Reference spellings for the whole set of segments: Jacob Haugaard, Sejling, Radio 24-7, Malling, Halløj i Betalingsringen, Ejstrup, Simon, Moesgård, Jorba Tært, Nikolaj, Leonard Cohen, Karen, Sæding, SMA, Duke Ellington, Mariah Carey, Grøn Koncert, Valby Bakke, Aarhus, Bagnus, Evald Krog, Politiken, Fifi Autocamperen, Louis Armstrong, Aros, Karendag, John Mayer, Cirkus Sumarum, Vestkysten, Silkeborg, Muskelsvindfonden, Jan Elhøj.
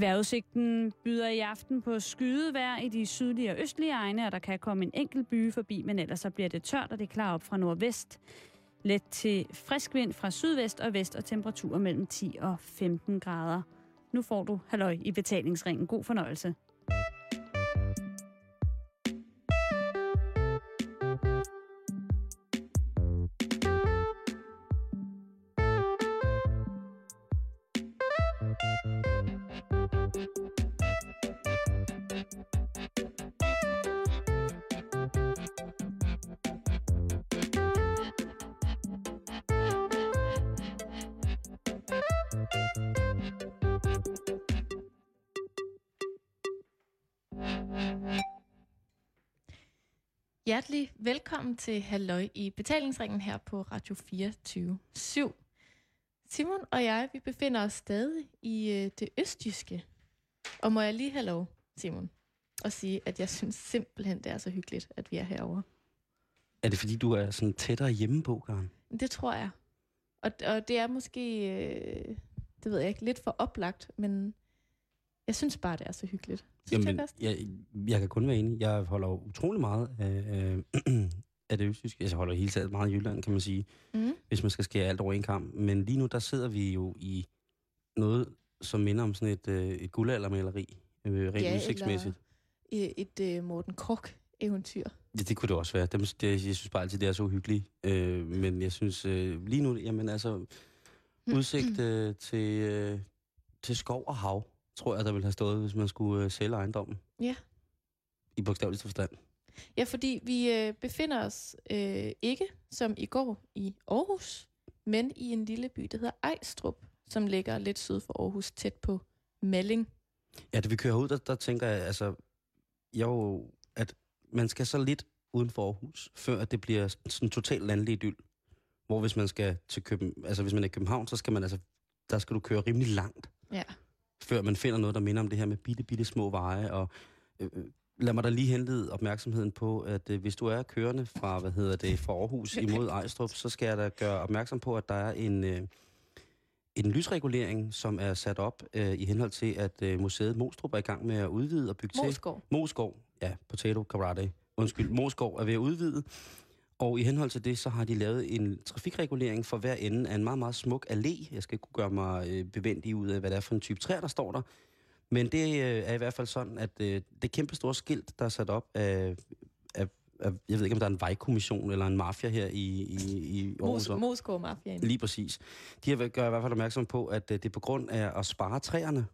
Vejrudsigten byder i aften på skydevejr i de sydlige og østlige egne, og der kan komme en enkelt byge forbi, men ellers så bliver det tørt, og det klarer op fra nordvest. Let til frisk vind fra sydvest og vest, og temperaturer mellem 10 og 15 grader. Nu får du Halløj i Betalingsringen. God fornøjelse. Hjertelig velkommen til Halløj i Betalingsringen her på Radio 24-7. Simon og jeg, vi befinder os stadig i det østjyske. Og må jeg lige have lov, Simon, at sige, at jeg synes simpelthen, det er så hyggeligt, at vi er herovre. Er det fordi, du er sådan tættere hjemmebo, Karen? Det tror jeg. Og det er måske, det ved jeg ikke, lidt for oplagt, men jeg synes bare, det er så hyggeligt. Jamen, jeg kan kun være enig. Jeg holder utrolig meget af det østjyske. Jeg holder hele taget meget af Jylland, kan man sige, hvis man skal skære alt over en kamp. Men lige nu, der sidder vi jo i noget, som minder om sådan et guldaldermaleri, rent udsigtsmæssigt. Eller et Morten Korch-eventyr. Ja, det kunne det også være. Jeg synes bare altid, det er så hyggeligt. Men jeg synes lige nu, jamen altså, udsigt til skov og hav, tror jeg, der ville have stået, hvis man skulle sælge ejendommen. Ja. I bogstavelig forstand. Ja, fordi vi befinder os ikke, som i går, i Aarhus, men i en lille by, der hedder Ejstrup, som ligger lidt syd for Aarhus, tæt på Malling. Ja, da vi kører ud, der tænker jeg, altså, at man skal så lidt uden for Aarhus, før det bliver sådan en total landlig idyl. Hvor hvis man skal til København, altså hvis man er i København, så skal man altså, der skal du køre rimelig langt. Ja. Før man finder noget, der minder om det her med bitte små veje. Og lad mig da lige henlede opmærksomheden på, at hvis du er kørende fra, fra Aarhus imod Ejstrup, så skal jeg da gøre opmærksom på, at der er en lysregulering, som er sat op i henhold til, at museet Moestrup er i gang med at udvide og bygge til. Moesgård. Ja, potato karate. Undskyld, Moesgård er ved at udvide. Og i henhold til det, så har de lavet en trafikregulering for hver ende af en meget, meget smuk allé. Jeg skal ikke kunne gøre mig bevendig ud af, hvad det er for en type træer, der står der. Men det er i hvert fald sådan, at det kæmpe store skilt, der er sat op af jeg ved ikke, om der er en vejkommission eller en mafia her i Aarhus. Moesgård-mafiaen. Lige præcis. De gør i hvert fald opmærksom på, at det er på grund af at spare træerne.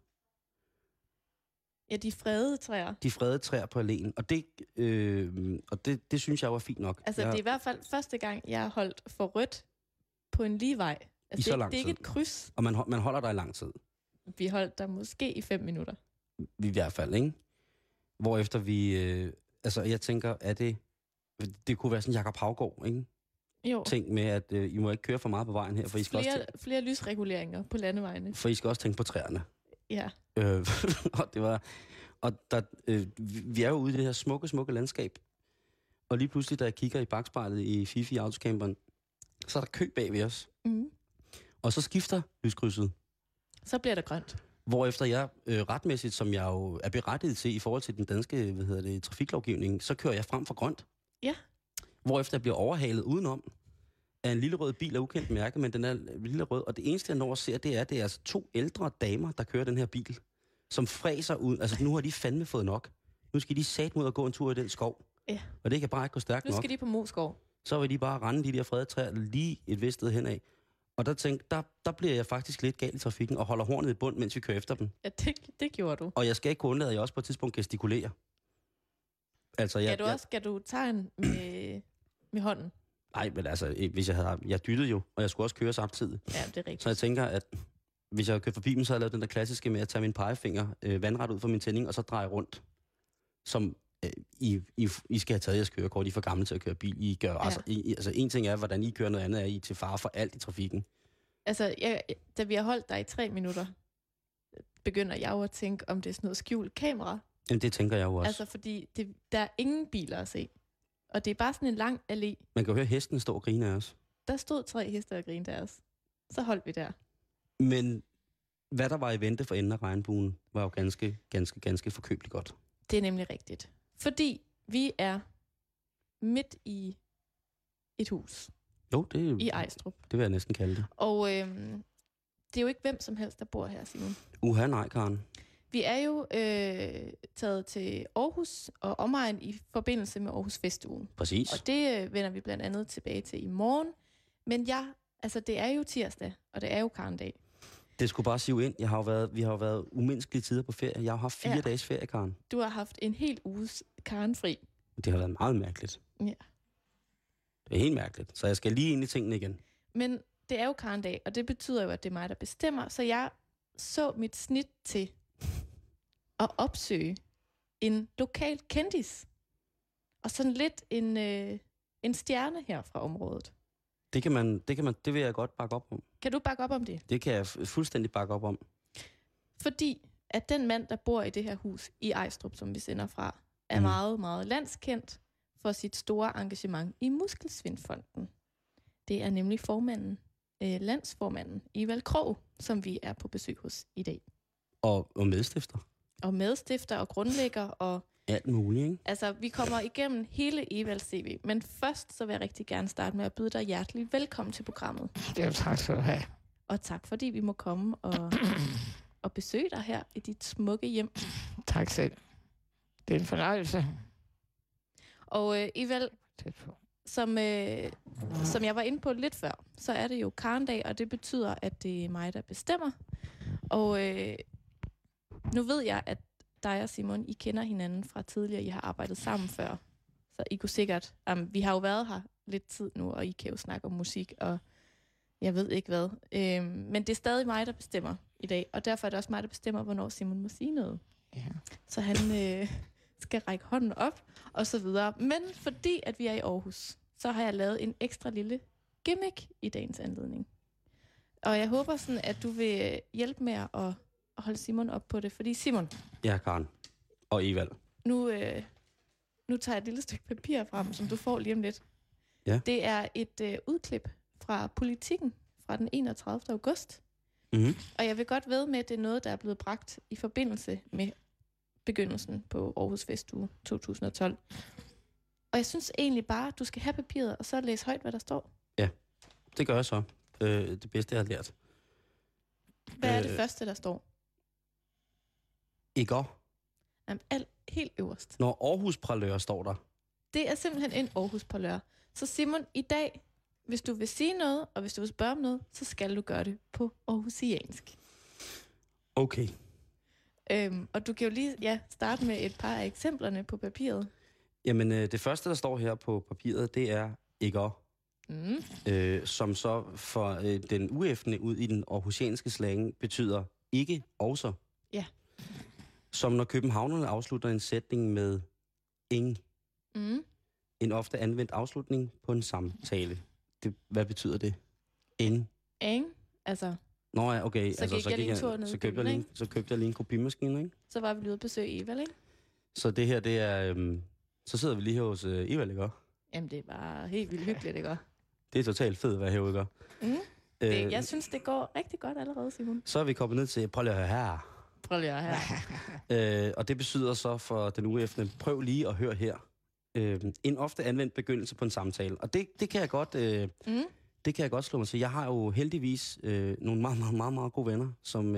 Ja, de fredede træer. De fredede træer på alene, og det synes jeg var fint nok. Altså, det er i hvert fald første gang, jeg har holdt for rødt på en lige vej. Altså, det er ikke et kryds. Og man holder der i lang tid. Vi holdt der måske i 5 minutter. I hvert fald, ikke? Hvorefter vi... jeg tænker, at det kunne være sådan Jacob Haugaard, ikke? Jo. Tænk med, at I må ikke køre for meget på vejen her, for I skal flere lysreguleringer på landevejene. For I skal også tænke på træerne. Ja. Vi er jo ude i det her smukke landskab. Og lige pludselig, da jeg kigger i bagspejlet i Fifi Autocamperen, så er der kø bag ved os. Mm. Og så skifter lyskrydset. Så bliver det grønt. Hvorefter jeg retmæssigt, som jeg jo er berettiget til i forhold til den danske trafiklovgivning, så kører jeg frem for grønt. Ja. Hvorefter jeg bliver overhalet udenom af en lille rød bil af ukendt mærke, men den er lille rød. Og det eneste, jeg når at se, det er altså 2 ældre damer, der kører den her bil, som fræser ud. Altså, nu har de fandme fået nok. Nu skal de satme ud og gå en tur i den skov. Ja. Og det kan bare ikke gå stærkt nok. Nu skal de på Moesgård. Så vil de bare rende de der fredede træer lige et vist sted henad. Og der tænkte, der bliver jeg faktisk lidt gal i trafikken og holder hornet i bund, mens vi kører efter dem. Ja, det gjorde du. Og jeg skal ikke kunne undlade, at jeg også på et tidspunkt gestikulerer. Altså, skal du tegne med hånden? Nej, men altså, hvis jeg dyttede jo, og jeg skulle også køre samtidig. Ja, det er rigtigt. Så jeg tænker, at hvis jeg kørte forbi dem, så havde jeg lavet den der klassiske med at tage min pegefinger vandret ud fra min tænding, og så dreje rundt. Som I skal have taget jeres kørekort, I er for gamle til at køre bil. I gør, ja. Altså, en ting er, hvordan I kører, noget andet er, I til fare for alt i trafikken. Altså, da vi har holdt dig i 3 minutter, begynder jeg jo at tænke, om det er sådan noget skjult kamera. Jamen, det tænker jeg jo også. Altså, fordi der er ingen biler at se. Og det er bare sådan en lang allé. Man kan jo høre hesten stå og grine af os. Der stod 3 hester og grine af os. Så holdt vi der. Men hvad der var i vente for enden af regnbuen, var jo ganske forkøbeligt godt. Det er nemlig rigtigt. Fordi vi er midt i et hus. Jo, det i Ejstrup. Det vil jeg næsten kalde det. Og det er jo ikke hvem som helst, der bor her, Simon. Uha, nej, Karen. Vi er jo taget til Aarhus og omegn i forbindelse med Aarhus Festugen. Præcis. Og det vender vi blandt andet tilbage til i morgen. Men det er jo tirsdag, og det er jo Karendag. Det skulle bare sive ind. Vi har jo været umenneskelige tider på ferie. Jeg har haft 4 dages ferie, Karen. Du har haft en hel uges Karenfri. Det har været meget mærkeligt. Ja. Det er helt mærkeligt. Så jeg skal lige ind i tingene igen. Men det er jo Karendag, og det betyder jo, at det er mig, der bestemmer. Så jeg så mit snit til at opsøge en lokal kendis. Og sådan lidt en stjerne her fra området. Det vil jeg godt bakke op om. Kan du bakke op om det? Det kan jeg fuldstændig bakke op om. Fordi at den mand, der bor i det her hus i Ejstrup, som vi sender fra, er meget, meget landskendt for sit store engagement i Muskelsvindfonden. Det er nemlig formanden, landsformanden Evald Krog, som vi er på besøg hos i dag. Og medstifter. Og medstifter og grundlægger og... alt muligt, ikke? Altså, vi kommer igennem hele Evalds CV, men først så vil jeg rigtig gerne starte med at byde dig hjerteligt velkommen til programmet. Det er tak for at have. Og tak, fordi vi må komme og besøge dig her i dit smukke hjem. Tak selv. Det er en fornøjelse. Og Evald, som jeg var inde på lidt før, så er det jo Karendag, og det betyder, at det er mig, der bestemmer. Og nu ved jeg, at dig og Simon, I kender hinanden fra tidligere, I har arbejdet sammen før. Så I kunne sikkert... vi har jo været her lidt tid nu, og I kan jo snakke om musik, og jeg ved ikke hvad. Men det er stadig mig, der bestemmer i dag, og derfor er det også mig, der bestemmer, hvornår Simon må sige noget. Ja. Så han skal række hånden op, og så videre. Men fordi at vi er i Aarhus, så har jeg lavet en ekstra lille gimmick i dagens anledning. Og jeg håber sådan, at du vil hjælpe med at holde Simon op på det, fordi Simon... Ja, Karen. Og Evald. Nu tager jeg et lille stykke papir frem, som du får lige om lidt. Ja. Det er et udklip fra Politiken fra den 31. august. Mm-hmm. Og jeg vil godt ved med, at det er noget, der er blevet bragt i forbindelse med begyndelsen på Aarhus Festuge 2012. Og jeg synes egentlig bare, at du skal have papiret, og så læse højt, hvad der står. Ja, det gør jeg så. Det bedste, jeg har lært. Hvad er det første, der står? I går? Jamen, helt øverst. Når Aarhus Parlør står der. Det er simpelthen en Aarhus Parlør. Så Simon, i dag, hvis du vil sige noget, og hvis du vil spørge om noget, så skal du gøre det på aarhusiansk. Okay. Og du kan jo lige starte med et par af eksemplerne på papiret. Jamen, det første, der står her på papiret, det er i går. Mm. Som så for den uæftende ud i den aarhusianske slang betyder ikke også. Ja. Som når københavnerne afslutter en sætning med ing. Mm. En ofte anvendt afslutning på en samtale. Hvad betyder det? Ing. Ing? Altså... Nå ja, okay. Så købte jeg lige en kopimaskine, ikke? Så var vi lige ude at besøge Evald, ikke? Så det her, det er... så sidder vi lige her hos Evald, ikke? Jamen, det er bare helt vildt hyggeligt, ikke? Det er totalt fedt, hvad herude gør. Mm. Jeg synes, det går rigtig godt allerede, Simon. Så er vi kommet ned til, prøv lige at høre her. Og det betyder så for den uefne, prøv lige at høre her. En ofte anvendt begyndelse på en samtale. Og det kan jeg godt, det kan jeg godt slå mig til. Jeg har jo heldigvis nogle meget, meget, meget, meget gode venner, som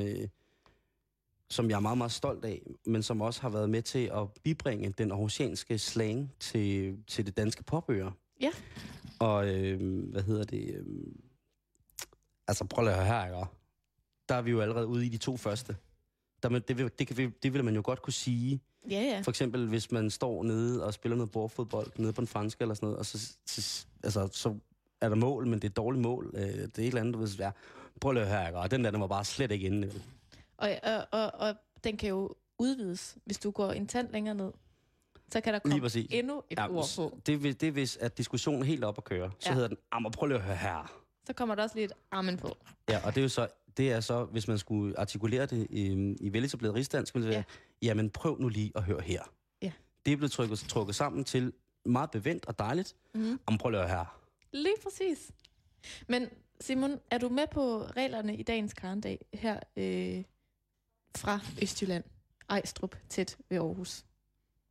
jeg er meget, meget stolt af, men som også har været med til at bibringe den aarhusianske slang til det danske popøger. Ja. Og altså, prøv lige at høre her, ikke? Der er vi jo allerede ude i de to første. Det vil man jo godt kunne sige. Ja, ja. For eksempel, hvis man står nede og spiller noget bordfodbold nede på en fransk eller sådan noget, og så er der mål, men det er et dårligt mål. Det er et eller andet, du ved. Ja, prøv lige at høre her, ikke? Den var bare slet ikke inde. Og den kan jo udvides. Hvis du går en tand længere ned, så kan der komme endnu et ord på. Det er hvis, at diskussionen er helt op at køre. Så hedder den, prøv lige at høre her. Så kommer der også lige et armen på. Ja, og det er så, hvis man skulle artikulere det i veletableret rigsdansk, ville det være, jamen prøv nu lige at høre her. Ja. Det er blevet trukket sammen til meget bevendt og dejligt. Mm-hmm. Prøv lige at høre her. Lige præcis. Men Simon, er du med på reglerne i dagens Karendag her fra Østjylland? Ejstrup, tæt ved Aarhus.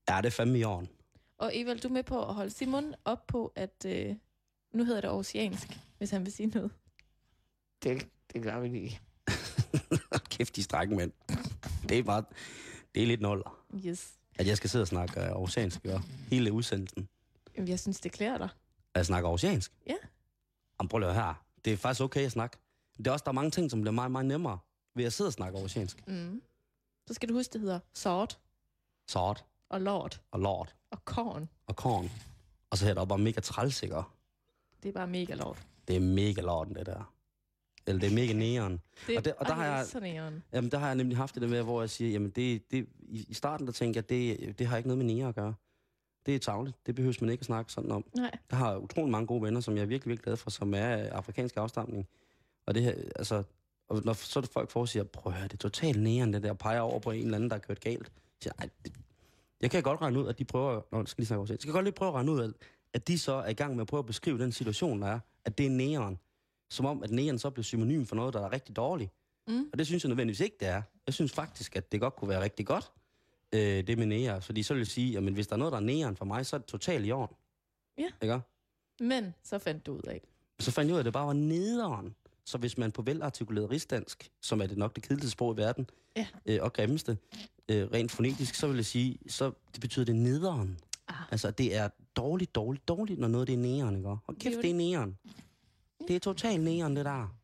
Ja, det er fandme i orden. Og Evald, du er med på at holde Simon op på, at nu hedder det oceansk, hvis han vil sige noget. Det gør vi lige. Kæft, de strækken, mand. Det er lidt noller. Yes. At jeg skal sidde og snakke oceansk, jo. Hele udsendelsen. Jamen, jeg synes, det klæder dig. At jeg snakker oceansk? Ja. Jamen, prøv at høre her. Det er faktisk okay at snakke. Det er også, der er mange ting, som bliver meget, meget nemmere ved at sidde og snakke oceansk. Mm. Så skal du huske, det hedder sort. Sort. Og lort. Og lort. Og korn. Og korn. Og så her der bare mega trælsikker. Det er bare mega lort. Det er mega lorten, det der. Eller det er mega næren. Og der har jeg så næren. Jamen, der har jeg nemlig haft det med, hvor jeg siger, jamen, det i starten, der tænker jeg, det har ikke noget med nære at gøre. Det er tavligt. Det behøves man ikke at snakke sådan om. Nej. Der har jeg utrolig mange gode venner, som jeg er virkelig, virkelig glad for, som er afrikansk afstamning. Og det her, altså... Og når så er folk forsiger, prøv at høre, det er totalt næren, det der peger over på en eller anden, der har kørt galt. Så jeg kan godt regne ud, at de prøver... Nå, skal lige snakke over selv. Så kan jeg godt lige prøve at regne ud, at de så er i gang med at prøve at beskrive den situation, der er, at det er næren. Som om, at næren så bliver synonym for noget, der er rigtig dårligt. Mm. Og det synes jeg nødvendigvis ikke, det er. Jeg synes faktisk, at det godt kunne være rigtig godt, det med nære. Fordi så vil jeg sige, at hvis der er noget, der er næren for mig, så er det totalt i orden. Ja. Ikke? Men så fandt du ud af. Så fandt jeg ud af, at det bare var nederen. Så hvis man på velartikuleret rigsdansk, som er det nok det kedeligste sprog i verden, ja. Og grimmeste, rent fonetisk, så vil jeg sige, så det betyder det nederen. Ah. Altså, det er dårligt, når noget det er næren, ikke? Og kæft, det er næren. Det er totalt næren, det der.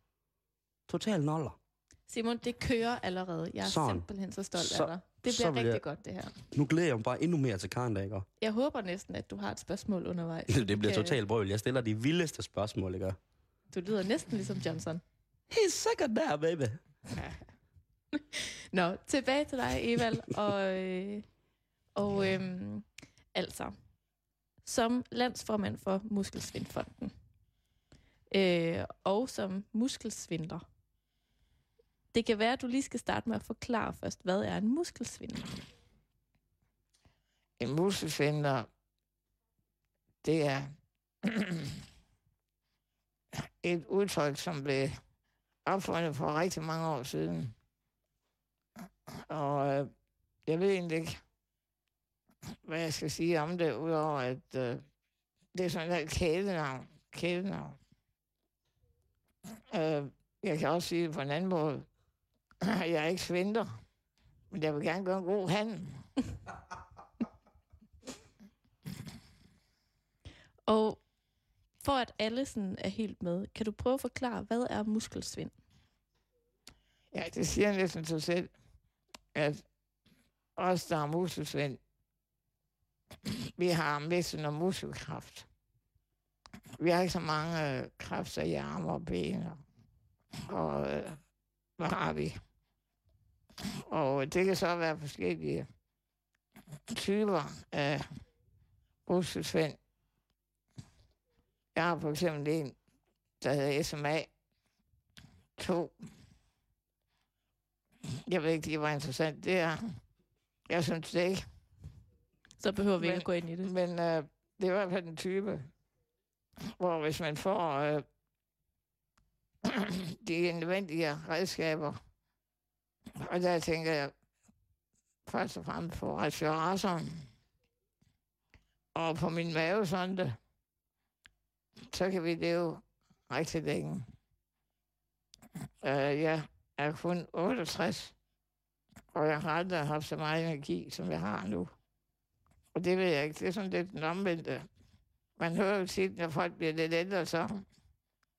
Totalt noller. Simon, det kører allerede. Jeg er simpelthen så stolt af dig. Det bliver rigtig godt, det her. Nu glæder jeg mig bare endnu mere til Karendag, ikke? Jeg håber næsten, at du har et spørgsmål undervejs. Det bliver totalt brøl. Jeg stiller de vildeste spørgsmål, ikke? Du lyder næsten ligesom Johnson. Helt sikkert der, baby. Nå, tilbage til dig, Evald. Altså, som landsformand for Muskelsvindfonden, og som muskelsvindler, det kan være, at du lige skal starte med at forklare først, hvad er en muskelsvindler? En muskelsvindler, det er... et udtryk, som blev opfundet for rigtig mange år siden. Og jeg ved egentlig ikke, hvad jeg skal sige om det, udover at det er sådan et kælenavn. Jeg kan også sige det på en anden måde. Jeg er ikke svindler, men jeg vil gerne gøre en god handel. Og for at alle sådan er helt med, kan du prøve at forklare, hvad er muskelsvind? Ja, det siger næsten sig selv, at os, der har muskelsvind, vi har mistet noget muskelkraft. Vi har ikke så mange kræfter i arme og ben, og hvad har vi? Og det kan så være forskellige typer af muskelsvind. Jeg har for eksempel en, der hedder SMA 2. Jeg ved ikke lige, hvor interessant det er. Jeg synes det ikke. Så behøver vi ikke at gå ind i det. Men det er i hvert fald en type, hvor hvis man får de nødvendige redskaber, og der tænker jeg først og fremmest på respiratoren og på min mavesonde, så kan vi leve rigtig længe. Jeg er kun 68, og jeg har aldrig haft så meget energi, som jeg har nu. Og det ved jeg ikke. Det er sådan lidt den omvendte. Man hører jo tit, når folk bliver lidt ældre, så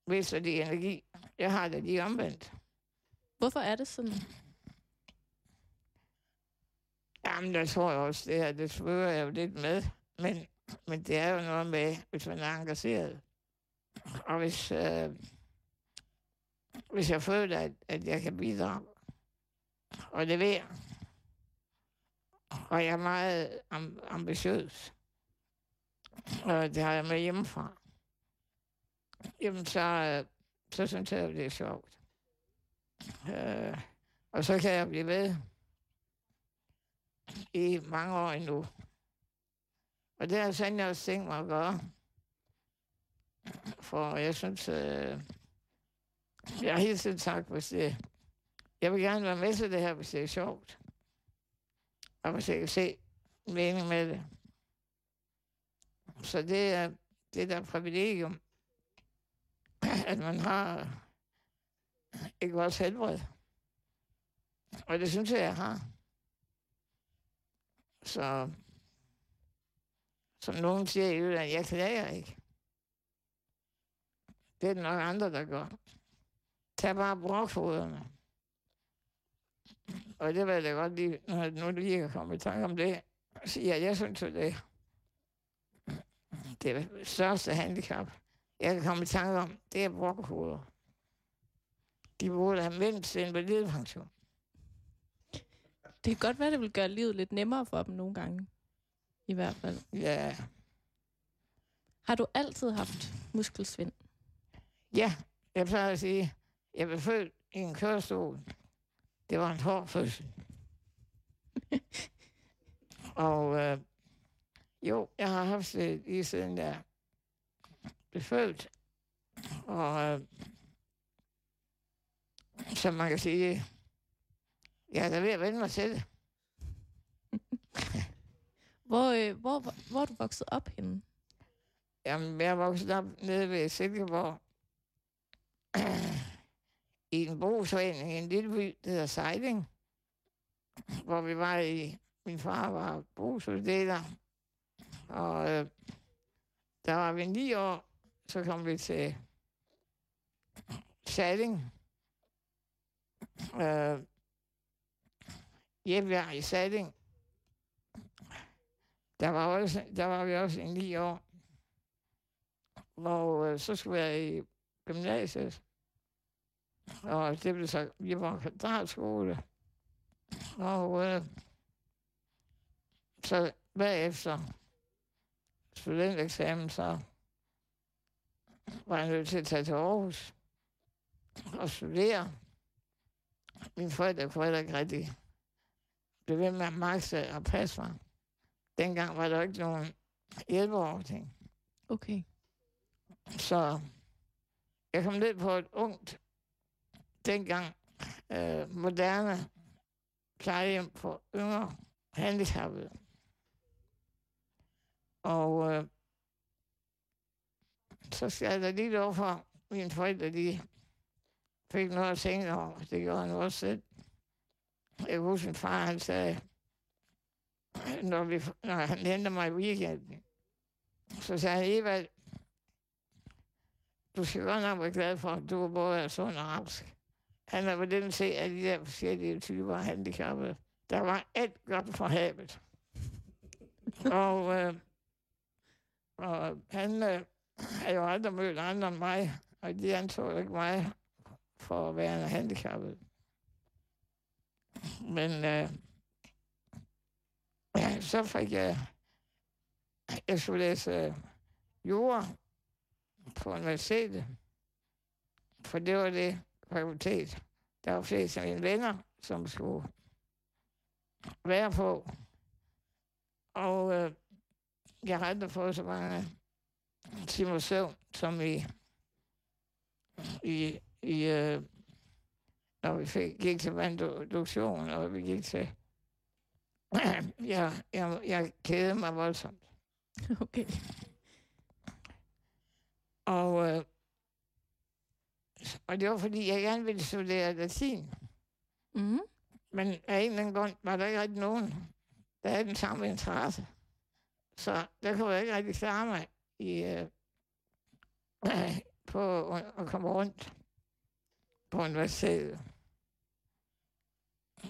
mister de energi. Jeg har det lige omvendt. Hvorfor er det sådan? Jamen, der tror jeg også det her. Det spørger jeg jo lidt med, men det er jo noget med, hvis man er engageret. Og hvis jeg føler, at jeg kan bidrage og levere, og jeg er meget ambitiøs, og det har jeg med hjemmefra, jamen så synes jeg, det er sjovt. Og så kan jeg blive ved i mange år endnu. Og det har sådan, jeg også tænkt mig at gøre. For jeg synes, Jeg har hele tiden sagt, jeg vil gerne være med til det her, hvis det er sjovt. Og hvis jeg kan se mening med det. Så det er det der privilegium, at man har et godt helbred. Og det synes jeg har. Så som nogen siger i Jylland, jeg klager ikke. Det er nok andre, der gør. Tag bare brokfoderne. Og det var da godt lige, når nu lige kan komme i tanke om det, siger jeg, synes at det er det største handicap, jeg kan komme i tanke om, det er brokkehoveder. De burde have mindst en invalidepension. Det kan godt være, det vil gøre livet lidt nemmere for dem nogle gange. I hvert fald. Ja. Har du altid haft muskelsvind? Ja, jeg plejer at sige, jeg blev født i en kørestol. Det var en hård fødsel. Og jo, jeg har haft det lige siden jeg blev født. Og som man kan sige, jeg er da ved at vende mig til det. Hvor er du vokset op henne? Jamen, jeg er vokset op nede ved Silkeborg. I en brugsforening i en lille by, der hedder Sejling, hvor vi var i... Min far var brugsuddeler, og der var vi 9 år, så kom vi til Sejling. Hjemme i Sæding. Der var vi også i 9 år. Og så skulle jeg i gymnasiet. Og det blev så vi var en kvadratskole. Og så bagefter studenteksamen, så var jeg nødt til at tage til Aarhus og studere. Mine forældre kunne heller ikke rigtig blive ved med at magte og passe mig. Dengang var der ikke nogen hjælpeordning. Okay. Så jeg kom ned på et ungt, dengang moderne plejehjem for yngre handicappede. Og så skal jeg da lige lov for mine forældre, de fik noget at tænke over. Det gjorde han også selv. Jeg husker min far, han sagde, når han henter mig i weekenden, så sagde han, Evald, du skal godt nok være glad for, at du både er sund og rask. Han har ved at se alle de der forskellige typer af handicappede. Der var alt godt for havet. Og han har jo aldrig mødt andre end mig, og de antog ikke mig for at være handicappet. Men så fik jeg skulle læse jura på universitetet, for det var det fakultet. Der var flest af mine venner, som skulle være på. Og jeg har aldrig fået så mange timer søvn, som i når vi gik til vandduktion, og vi gik til... jeg kædede mig voldsomt. Okay. Og det var, fordi jeg gerne ville studere latin. Mm. Men af en eller anden grund var der ikke rigtig nogen, der havde den samme interesse. Så der kunne jeg ikke rigtig klare mig på at komme rundt på universitetet.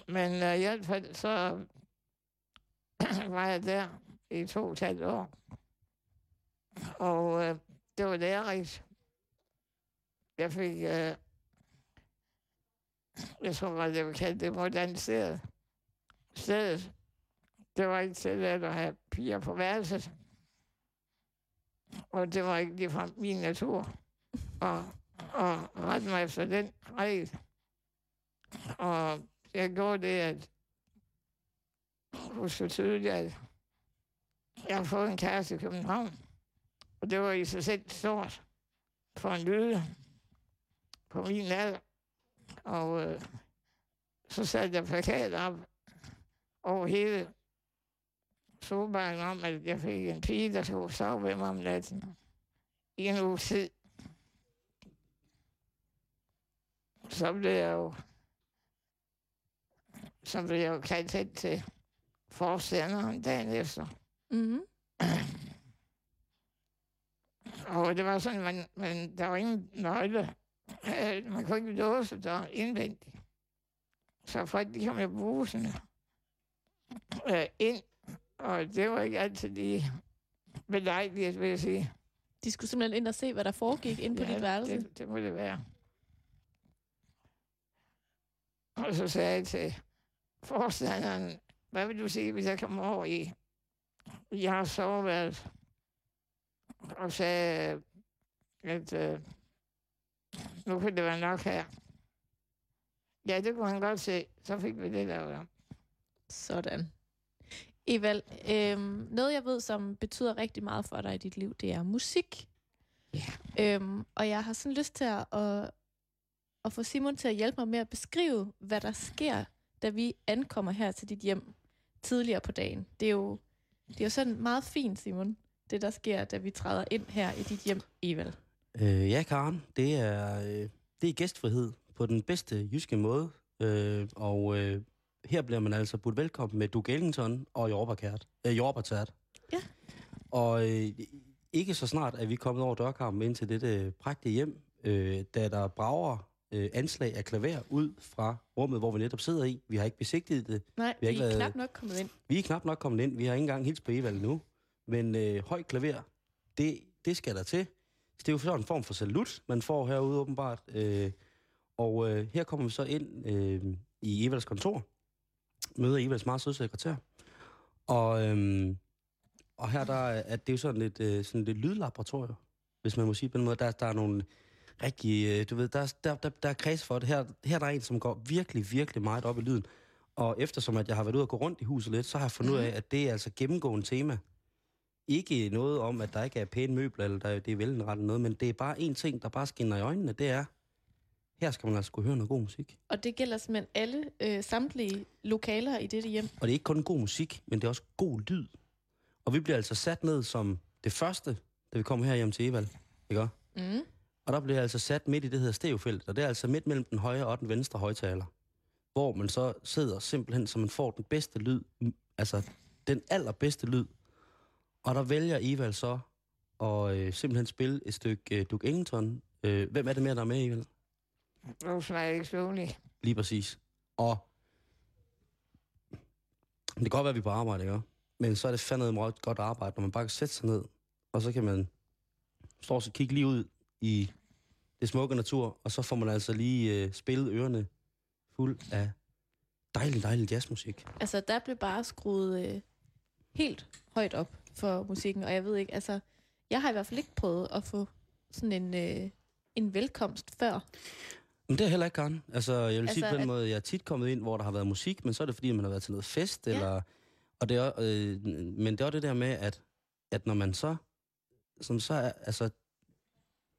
Men i hvert fald så var jeg der i 2,5 år. Og det var lærerigt. Jeg fik, jeg tror godt, jeg vil kalde det moderniseret stedet. Det var ikke tilladt at have piger på værelset. Og det var ikke ligefrem min natur. Og rette mig efter den regel. Og jeg gjorde det, at husk så tydeligt, at jeg har fået en kæreste i København. Og det var i sig selv stort for en lyde. på min alder. Og så satte jeg plakater op over hele Solbakken om, at jeg fik en pige, der skulle sove ved mig om natten i en uge tid. Så blev jeg jo, kaldt hen til forstanderen dagen efter. Mm-hmm. Og det var sådan, men der var ingen nøgle. Man kunne ikke låse der indvendigt. Så folk, de kom jo brusende ind, og det var ikke altid lige belejligt, vil jeg sige. De skulle simpelthen ind og se, hvad der foregik inde på dit værelse? Det må det være. Og så sagde jeg til forstanderen, hvad vil du sige, hvis jeg kommer over i? Jeg har soveværelse. Og sagde, at nu kunne det være nok her. Ja, det kunne han godt se. Så fik vi det lavet om. Sådan. Evald, noget jeg ved, som betyder rigtig meget for dig i dit liv, det er musik. Yeah. Og jeg har sådan lyst til at få Simon til at hjælpe mig med at beskrive, hvad der sker, da vi ankommer her til dit hjem tidligere på dagen. Det er jo sådan meget fint, Simon, det der sker, da vi træder ind her i dit hjem, Evald. Ja, Karen, det er gæstfrihed på den bedste jyske måde, og her bliver man altså budt velkommen med Duke Ellington og Jorba Tært. Ja. Og ikke så snart, at vi er kommet over dørkarmen ind til dette prægtige hjem, da der brager anslag af klaver ud fra rummet, hvor vi netop sidder i. Vi har ikke besigtiget det. Nej, vi er knap nok kommet ind. Vi er knap nok kommet ind. Vi har ikke engang hilst på Evald nu. Men højt klaver, det skal der til. Så det er jo sådan en form for salut, man får herude åbenbart. Og her kommer vi så ind i Evalds kontor. Møder Evalds meget søde sekretær. Og her der, at det er jo sådan lidt lydlaboratorium, hvis man må sige på den måde. Der er nogle rigtige, du ved, der er kreds for det. Her der er en, som går virkelig, virkelig meget op i lyden. Og eftersom at jeg har været ude og gå rundt i huset lidt, så har jeg fundet ud af, at det er altså gennemgående tema. Ikke noget om, at der ikke er pæne møbler, eller det er velindrettet eller noget, men det er bare en ting, der bare skinner i øjnene, det er, her skal man altså kunne høre noget god musik. Og det gælder simpelthen alle samtlige lokaler i dette hjem. Og det er ikke kun god musik, men det er også god lyd. Og vi bliver altså sat ned som det første, da vi kommer her hjem til Evald, ikke? Mm. Og der bliver altså sat midt i det, der hedder stereofeltet, og det er altså midt mellem den højre og den venstre højtaler, hvor man så sidder simpelthen, så man får den bedste lyd, altså den allerbedste lyd. Og der vælger Evald så at simpelthen spille et stykke Duke Ellington. Hvem er det mere, der er med, Evald? Lige præcis. Og det kan godt være, at vi er på arbejde, ikke? Men så er det fandme meget godt arbejde, når man bare kan sætte sig ned, og så kan man stå og kigge lige ud i det smukke natur, og så får man altså lige spillet ørerne fuld af dejlig, dejlig jazzmusik. Altså, der blev bare skruet helt højt op for musikken, og jeg ved ikke, altså, jeg har i hvert fald ikke prøvet at få sådan en velkomst før. Men det er heller ikke, Karen. Altså, jeg vil sige på den måde, jeg er tit kommet ind, hvor der har været musik, men så er det fordi, man har været til noget fest, ja. Eller, og det er, men det er også det der med, at når man så er, altså,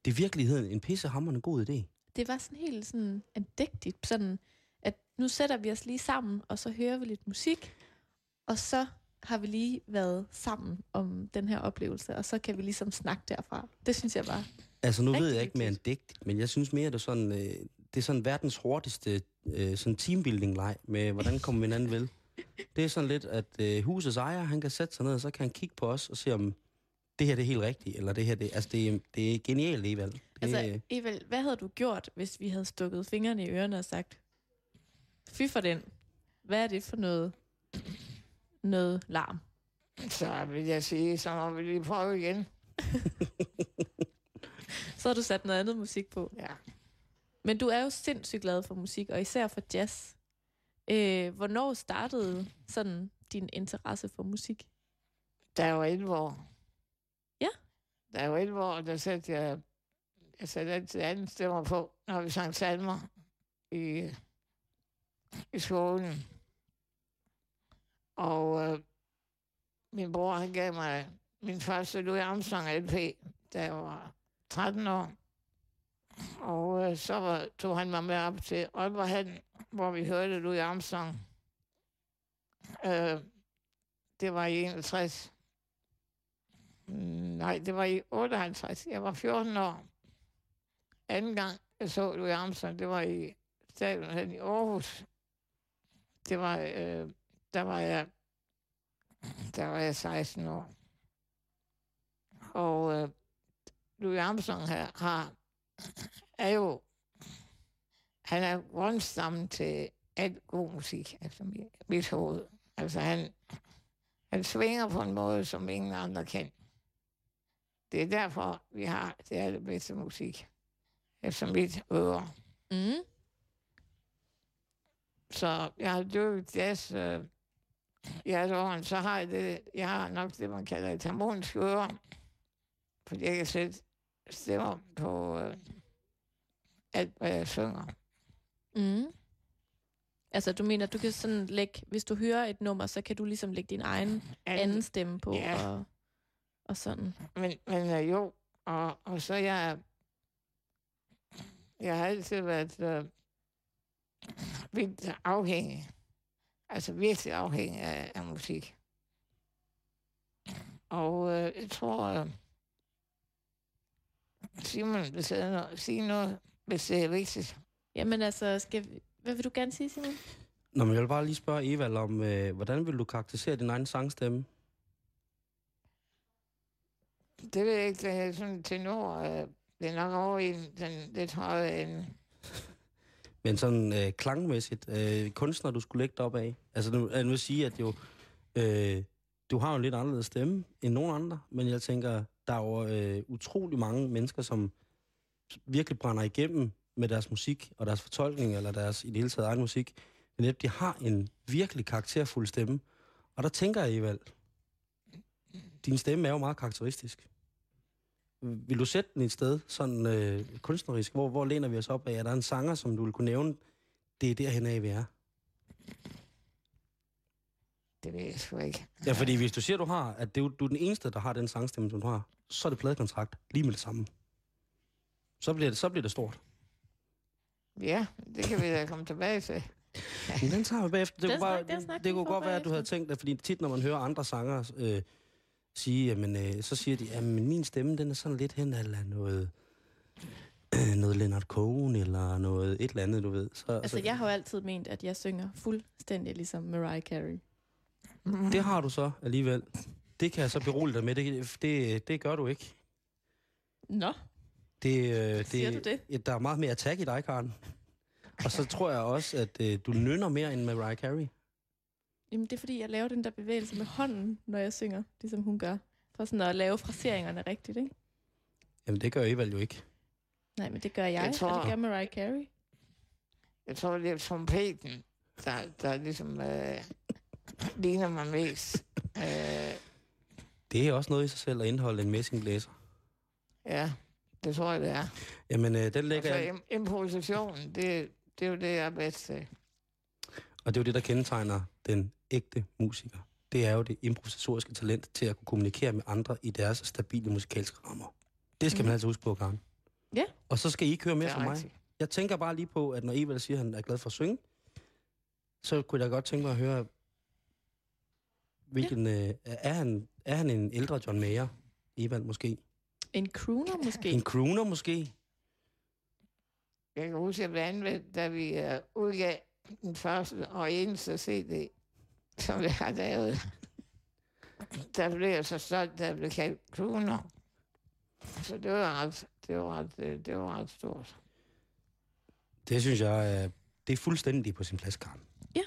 det er i virkeligheden en pissehamrende god idé. Det var sådan helt sådan andægtigt, sådan, at nu sætter vi os lige sammen, og så hører vi lidt musik, og så har vi lige været sammen om den her oplevelse, og så kan vi ligesom snakke derfra. Det synes jeg bare. Altså, nu ved jeg ikke mere end digtigt, men jeg synes mere, at det er sådan, verdens hurtigste sådan teambuilding-leg med, hvordan kommer vi hinanden vel. Det er sådan lidt, at husets ejer, han kan sætte sig ned, og så kan han kigge på os og se, om det her det er helt rigtigt, eller det her det... Altså, det er genialt, Evald. Altså, Evald, hvad havde du gjort, hvis vi havde stukket fingrene i ørerne og sagt, fy for den, hvad er det for noget larm? Så vil jeg sige, så må vi lige prøve igen. Så har du sat noget andet musik på. Ja. Men du er jo sindssygt glad for musik, og især for jazz. Hvornår startede sådan din interesse for musik? Der var 11 år. Ja? Der var 11 år, og der satte jeg altid anden stemmer på, når vi sang salmer i skolen. Og min bror, han gav mig min første Louis Armstrong LP, da jeg var 13 år. Og så tog han mig med op til Aalborg Hall, hvor vi hørte Louis Armstrong. Det var i 61. Nej, det var i 58. Jeg var 14 år. Anden gang jeg så Louis Armstrong, det var i Stadion i Aarhus. Det var, der var jeg 16 år. Og Louis Armstrong han er grundstammen til alt god musik, altså mit hoved. Altså han svinger på en måde, som ingen andre kan. Det er derfor, vi har det allerbedste musik, efter mit øre. Mm. Så jeg har dyrket jazz i alle årene. Så har jeg har nok det, man kalder et harmonisk øre, fordi jeg kan sætte stemmer på alt, hvad jeg synger. Mm. Altså, du mener, du kan sådan lægge, hvis du hører et nummer, så kan du ligesom lægge din egen anden stemme på, ja. og sådan. Men jo, og så jeg har altid været vildt afhængig, altså virkelig afhængig af musik. Og jeg tror, Simon vil sige noget, hvis det er vigtigt. Jamen altså, hvad vil du gerne sige, Simon? Nå, men jeg vil bare lige spørge Evald om, hvordan vil du karakterisere din egen sangstemme? Det ved jeg ikke, den er sådan tenor. Den er nok over i den lidt høje ende. Men sådan klangmæssigt, kunstner, du skulle lægge dig op af. Altså, jeg vil sige, at jo, du har jo en lidt anderledes stemme end nogen andre, men jeg tænker, der er jo utrolig mange mennesker, som virkelig brænder igennem med deres musik og deres fortolkning, eller deres i det hele taget egen musik. Men de har en virkelig karakterfuld stemme. Og der tænker jeg, Evald, din stemme er jo meget karakteristisk. Vil du sætte den et sted, sådan kunstnerisk? Hvor læner vi os op af? Er der en sanger, som du vil kunne nævne? Det er derhen af, vi er. Det ved jeg sgu ikke. Ja, fordi hvis du siger, at du er den eneste, der har den sangstemme, som du har, så er det pladekontrakt lige med det samme. Så bliver det stort. Ja, det kan vi da komme tilbage til. Ja. Den tager vi bagefter. Det kunne godt være, at du havde tænkt det, fordi tit, når man hører andre sanger sige, jamen, så siger de, at min stemme, den er sådan lidt hen, eller noget Leonard Cohen, eller noget et eller andet, du ved. Så jeg har jo altid ment, at jeg synger fuldstændig ligesom Mariah Carey. Det har du så alligevel. Det kan jeg så berolige dig med. Det gør du ikke. Nå. Det, siger du det? Ja, der er meget mere attack i dig, Karen. Og så tror jeg også, at du nynner mere end Mariah Carey. Jamen, det er fordi, jeg laver den der bevægelse med hånden, når jeg synger, ligesom hun gør. For sådan at lave fraseringerne rigtigt, ikke? Jamen, det gør Evald jo ikke. Nej, men det gør jeg, og det gør Mariah Carey. Jeg tror, det er trompeten, der ligesom ligner mig mest. Det er også noget i sig selv at indeholde en messingblæser. Ja. Det tror jeg, det er. Jamen, den lægger jeg... Altså, improvisationen, det er jo det, jeg er bedst til. Og det er jo det, der kendetegner den ægte musiker. Det er jo det improvisatoriske talent til at kunne kommunikere med andre i deres stabile musikalske rammer. Det skal man altså huske på, Karen. Ja. Yeah. Og så skal I køre mere for mig. Rigtigt. Jeg tænker bare lige på, at når Evald siger, at han er glad for at synge, så kunne jeg godt tænke mig at høre, hvilken... Yeah. Er han en ældre John Mayer? Evald måske? En crooner måske? En crooner måske? Jeg kan huske, at jeg blev anvendt, da vi udgav den første og eneste CD, som jeg har lavet. Der blev jeg så stolt, da jeg blev kaldt crooner. Så det var ret stort. Det synes jeg, det er fuldstændig på sin plads, Karen. Ja,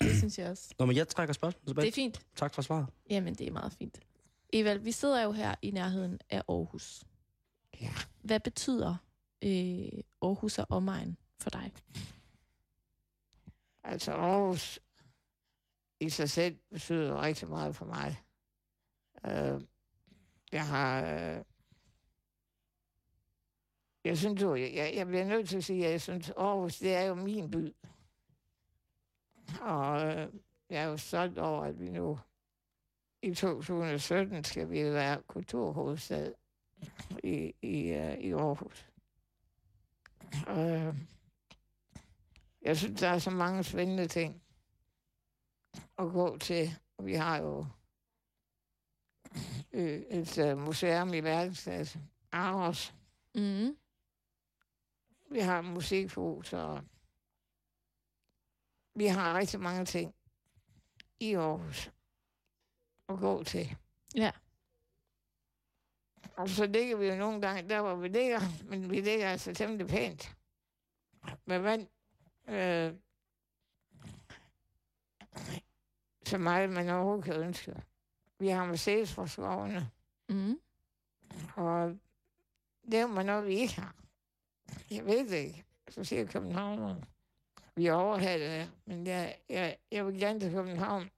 det synes jeg også. Nå, men jeg trækker spørgsmålet tilbage. Det er fint. Tak for svaret. Jamen, det er meget fint. Evald, vi sidder jo her i nærheden af Aarhus. Ja. Hvad betyder Aarhus og omegn for dig? Altså Aarhus i sig selv betyder rigtig meget for mig. Jeg synes jo, jeg bliver nødt til at sige, at jeg synes Aarhus, det er jo min by. Og jeg er jo stolt over, at vi nu i 2017 skal vi være kulturhovedstad i Aarhus. Jeg synes, der er så mange spændende ting at gå til. Vi har jo et museum i verdensklasse, Aros. Mm. Vi har musikhus, og vi har rigtig mange ting i Aarhus at gå til. Ja. Og så ligger vi jo nogle gange der, hvor vi ligger, men vi ligger altså temmelig pænt med vand. Så meget man overhovedet kan ønske. Vi har Mercedes fra skovene. Mm. Og det er man noget, vi ikke har. Jeg ved det ikke. Så siger københavnerne. Vi er overhalet, men jeg vil gerne til København.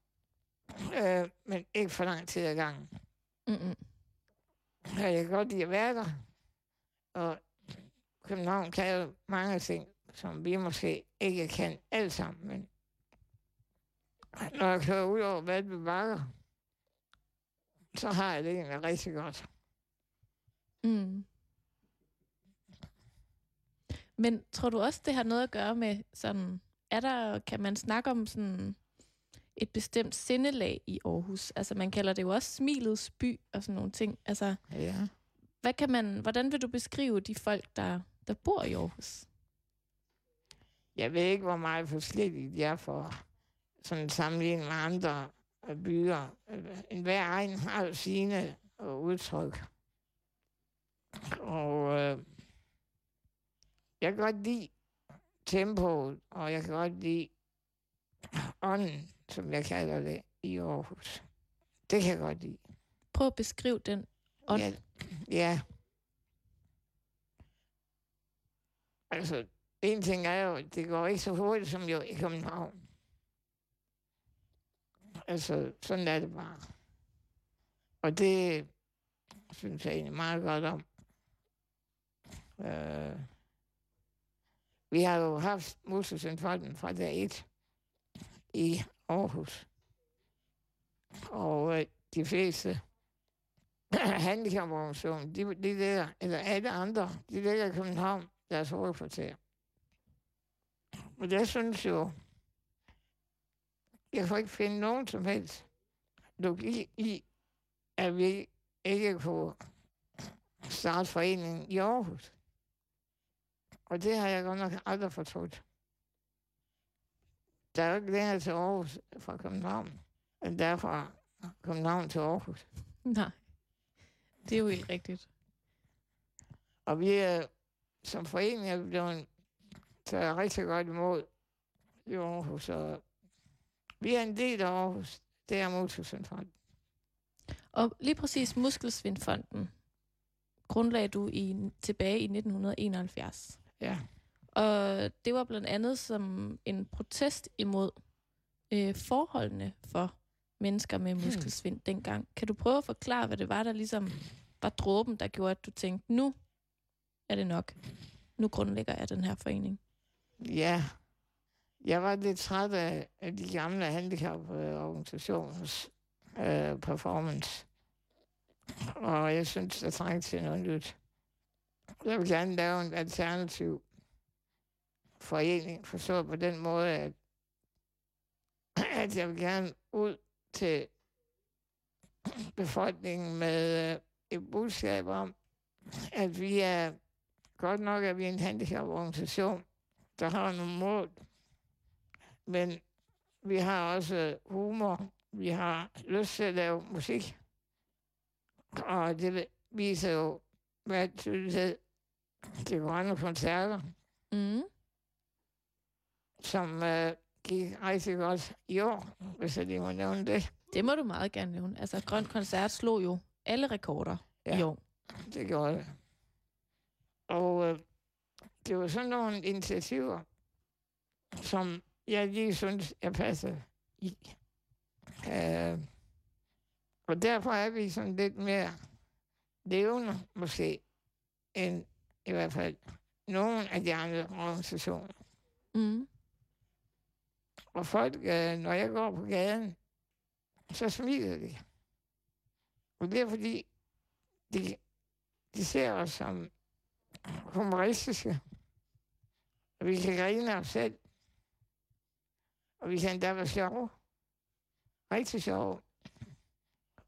Men ikke for lang tid ad gangen. Mm-mm. Jeg kan godt lide at være der. Og København kan jo mange ting, som vi måske ikke kan alle sammen. Men når jeg kører ud over Valby Bakke, så har jeg det egentlig rigtig godt. Mm. Men tror du også, det har noget at gøre med sådan, kan man snakke om sådan et bestemt sindelag i Aarhus? Altså man kalder det jo også smilets by og sådan nogle ting. Altså, ja. Hvordan vil du beskrive de folk, der bor i Aarhus? Jeg ved ikke, hvor meget forskelligt jeg får sådan sammenlignet med andre byer. En hver egen har sine udtryk. Og jeg kan godt lide tempoet, og jeg kan godt lide ånden, som jeg kalder det, i Aarhus. Det kan jeg godt lide. Prøv at beskrive den ånd. Ja. Altså, en ting er jo, det går ikke så hurtigt, som jo i København. Altså, sådan er det bare. Og det synes jeg egentlig meget godt om. Vi har jo haft Muskelsvindfonden fra dag 1 i Aarhus. Og de fleste handicaporganisationer, alle andre, de ligger i København, deres hovedkvarter. Og jeg synes jo, jeg kunne ikke finde nogen som helst logik i, at vi ikke kunne starte foreningen i Aarhus. Og det har jeg godt nok aldrig fortrudt. Der er jo ikke længere til Aarhus fra København, end der er fra København til Aarhus. Nej, det er jo helt rigtigt. Og vi er som forening er blevet taget rigtig godt imod i Aarhus. Og vi er en del af Aarhus. Det er Muskelsvindfonden. Og lige præcis Muskelsvindfonden grundlagde du tilbage i 1971. Ja. Og det var blandt andet som en protest imod forholdene for mennesker med muskelsvind dengang. Kan du prøve at forklare, hvad det var, der ligesom var dråben, der gjorde, at du tænkte, nu er det nok. Nu grundlægger jeg den her forening. Ja. Jeg var lidt træt af de gamle handicaporganisationers performance. Og jeg synes, der trængte til noget nyt. Jeg vil gerne lave en alternativ forening, forstået på den måde, at jeg vil gerne ud til befolkningen med et budskab om, at vi er godt nok, at vi er en handicaporganisation, der har nogle mål, men vi har også humor, vi har lyst til at lave musik, og det viser jo med tydelighed til Grøn Koncerter, som gik rigtig godt i år, hvis jeg lige må nævne det. Det må du meget gerne nævne. Altså, Grøn Koncert slog jo alle rekorder i år. Det gjorde det. Og det var sådan nogle initiativer, som jeg lige synes, jeg passer i. Og derfor er vi sådan lidt mere levende, måske, end i hvert fald nogle af de andre organisationer. Mm. Og folk, når jeg går på gaden, så smiler de. Og det er fordi, de ser os som humoristiske, og vi kan grine os selv, og vi kan da være sjove. Rigtig sjove.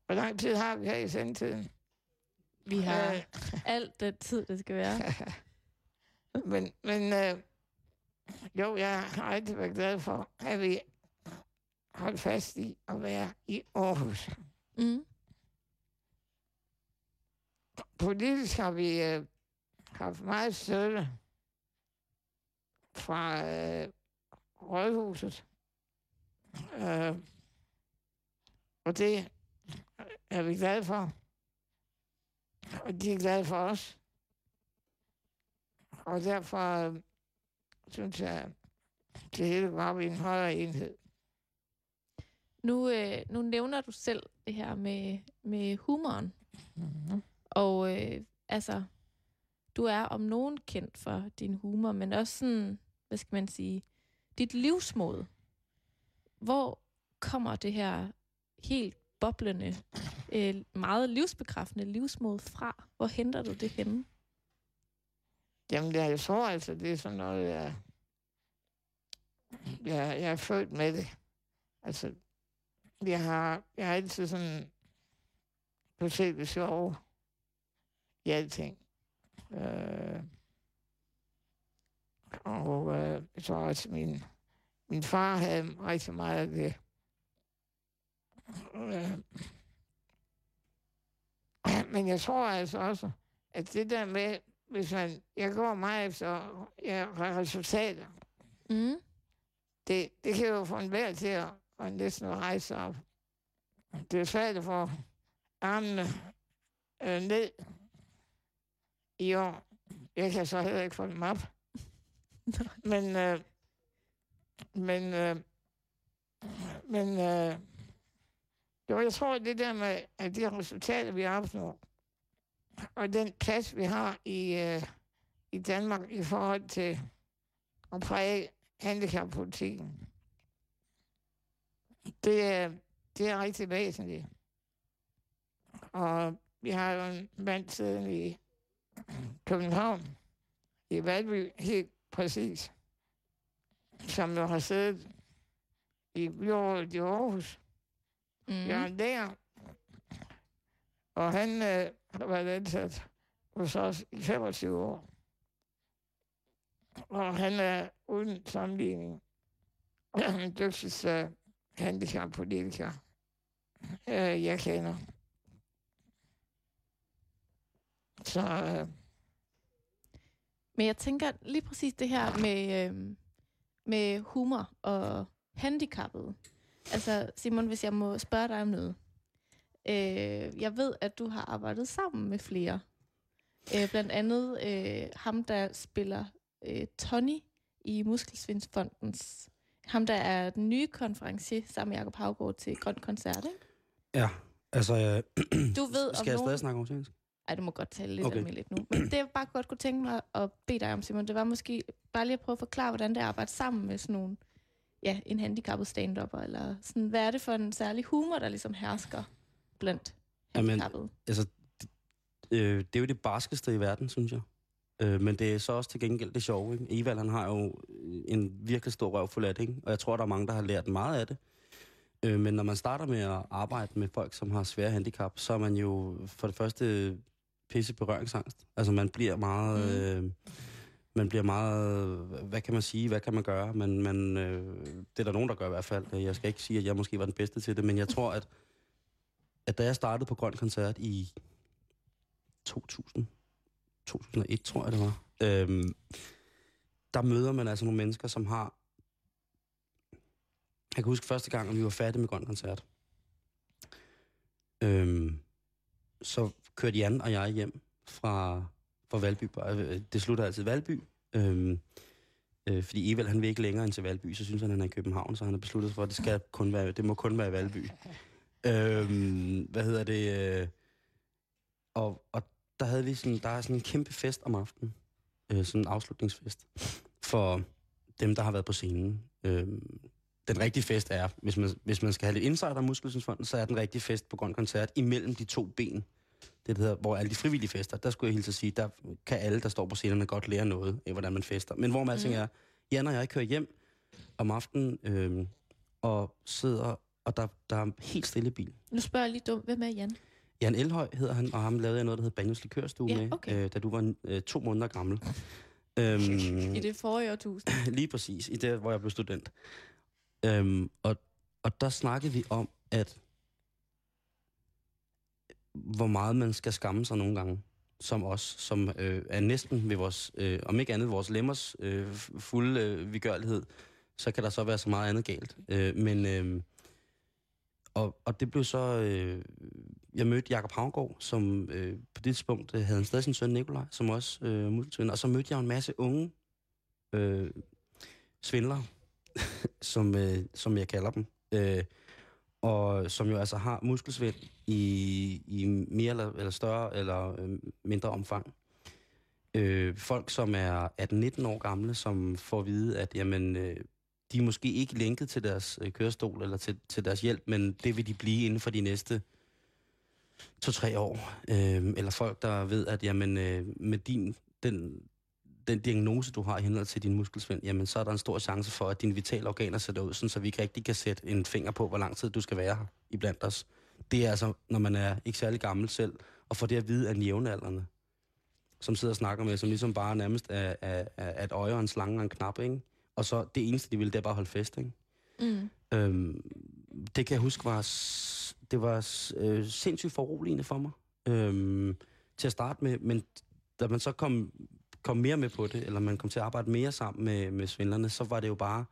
Hvor lang tid har vi her i sendetiden? Vi har alt den tid, det skal være. men jo, jeg har altid været glad for, at vi holdt fast i at være i Aarhus. Mm. Politisk har vi haft meget støtte fra Rådhuset. Og det er vi glade for. Og de er glade for os. Og derfor synes jeg, det hele var i en højere enhed. Nu nævner du selv det her med humoren. Mm-hmm. Og du er om nogen kendt for din humor, men også sådan, hvad skal man sige, dit livsmod. Hvor kommer det her helt boblende, meget livsbekræftende livsmod fra? Hvor henter du det henne? Jamen, jeg tror altså, det er sådan noget, jeg er født med det. Altså, jeg har altid sådan på set det sjove i alting. Jeg tror også, min far havde rigtig meget af det. Men jeg tror altså også, at det der med, hvis man... Jeg går meget efter resultater. Mm. Det kan jo få en vær til at næsten rejse op. Det er svært at få armene ned i år. Jeg kan så heller ikke få dem op. Men jeg tror, det der med, at de resultater, vi opnår, og den plads, vi har i Danmark i forhold til at præge handicappolitikken, det er rigtig væsentligt. Og vi har jo en mand siddende i København, i Valby, helt præcis, som jo har siddet i byrådet i Aarhus. Mm. Jan Elhøj, og han har været ansat hos os i 25 år. Og han er uden sammenligning den dygtigste handicappolitiker, jeg kender. Så... Men jeg tænker lige præcis det her med humor og handicappede. Altså, Simon, hvis jeg må spørge dig om noget. Jeg ved, at du har arbejdet sammen med flere. Blandt andet ham, der spiller Tony i Muskelsvindfondens. Ham, der er den nye konferencier sammen med Jacob Haugaard til Grøn Koncert. Ja, altså... Du ved om skal jeg stadig snakke om svensk? Ej, du må godt tale lidt almindeligt nu. Men det, jeg bare godt kunne tænke mig at bede dig om, Simon, det var måske bare lige at prøve at forklare, hvordan det er at arbejde sammen med sådan nogle... Ja, en handicappet stand-upper, eller sådan, hvad er det for en særlig humor, der ligesom hersker blandt handicappede? Altså, det er jo det barskeste i verden, synes jeg. Men det er så også til gengæld det sjove, ikke? Evald, han har jo en virkelig stor røvfuld af det, ikke? Og jeg tror, der er mange, der har lært meget af det. Men når man starter med at arbejde med folk, som har svære handicap, så er man jo for det første pisse berøringsangst. Altså, man bliver meget... Man bliver meget... Hvad kan man sige? Hvad kan man gøre? Det er der nogen, der gør i hvert fald. Jeg skal ikke sige, at jeg måske var den bedste til det, men jeg tror, at da jeg startede på Grøn Koncert i 2001, tror jeg det var, der møder man altså nogle mennesker, som har... Jeg kan huske første gang, at vi var færdige med Grøn Koncert. Så kørte Jan og jeg hjem fra Valby. Det slutter altid Valby. Fordi Evald, han vil ikke længere end til Valby, så synes han er i København, så han har besluttet sig for, at det må kun være Valby. Og der havde vi sådan, der er sådan en kæmpe fest om aftenen. Sådan en afslutningsfest. For dem, der har været på scenen. Den rigtige fest er, hvis man skal have lidt insight af Muskelsvindfonden, så er den rigtige fest på Grøn Koncert imellem de to ben. det hedder, hvor alle de frivillige fester, der skulle jeg hilse at sige, der kan alle, der står på scenerne, godt lære noget af, hvordan man fester. Men hvor man alting er, Jan og jeg kører hjem om aftenen og sidder, og der er helt stille bil. Nu spørger jeg lige dumt, hvem er Jan? Jan Elhøj hedder han, og ham lavede jeg noget, der hedder Bagnus Likørstue med, da du var 2 måneder gammel. I det forrige årtusind. Lige præcis, i det, hvor jeg blev student. Og der snakkede vi om, at hvor meget man skal skamme sig nogle gange, som os, som er næsten ved vores, om ikke andet vores lemmers fulde vigørlighed, så kan der så være så meget andet galt. Og det blev så... Jeg mødte Jacob Haugaard, som på det tidspunkt havde han stadig sin søn Nikolaj, som også muskeltønder. Og så mødte jeg en masse unge svindlere, som jeg kalder dem. Og som jo altså har muskelsvind i mere eller større eller mindre omfang. Folk, som er 18-19 år gamle, som får at vide, at jamen... de er måske ikke linket til deres kørestol eller til deres hjælp, men det vil de blive inden for de næste 2-3 år. Eller folk, der ved, at jamen, med den diagnose, du har i henhold til din muskelsvind, jamen, så er der en stor chance for, at dine vitale organer sætter ud, sådan, så vi ikke rigtig kan sætte en finger på, hvor lang tid du skal være her iblandt os. Det er altså, når man er ikke særlig gammel selv, og får det at vide af jævnaldrende, som sidder og snakker med, som ligesom bare nærmest er et øje og en slange og en knap, ikke? Og så det eneste, de ville, det er bare holde fest, ikke? Mm. Det kan jeg huske, det var sindssygt foruroligende for mig til at starte med, men da man så kom mere med på det, eller man kom til at arbejde mere sammen med svindlerne, så var det jo bare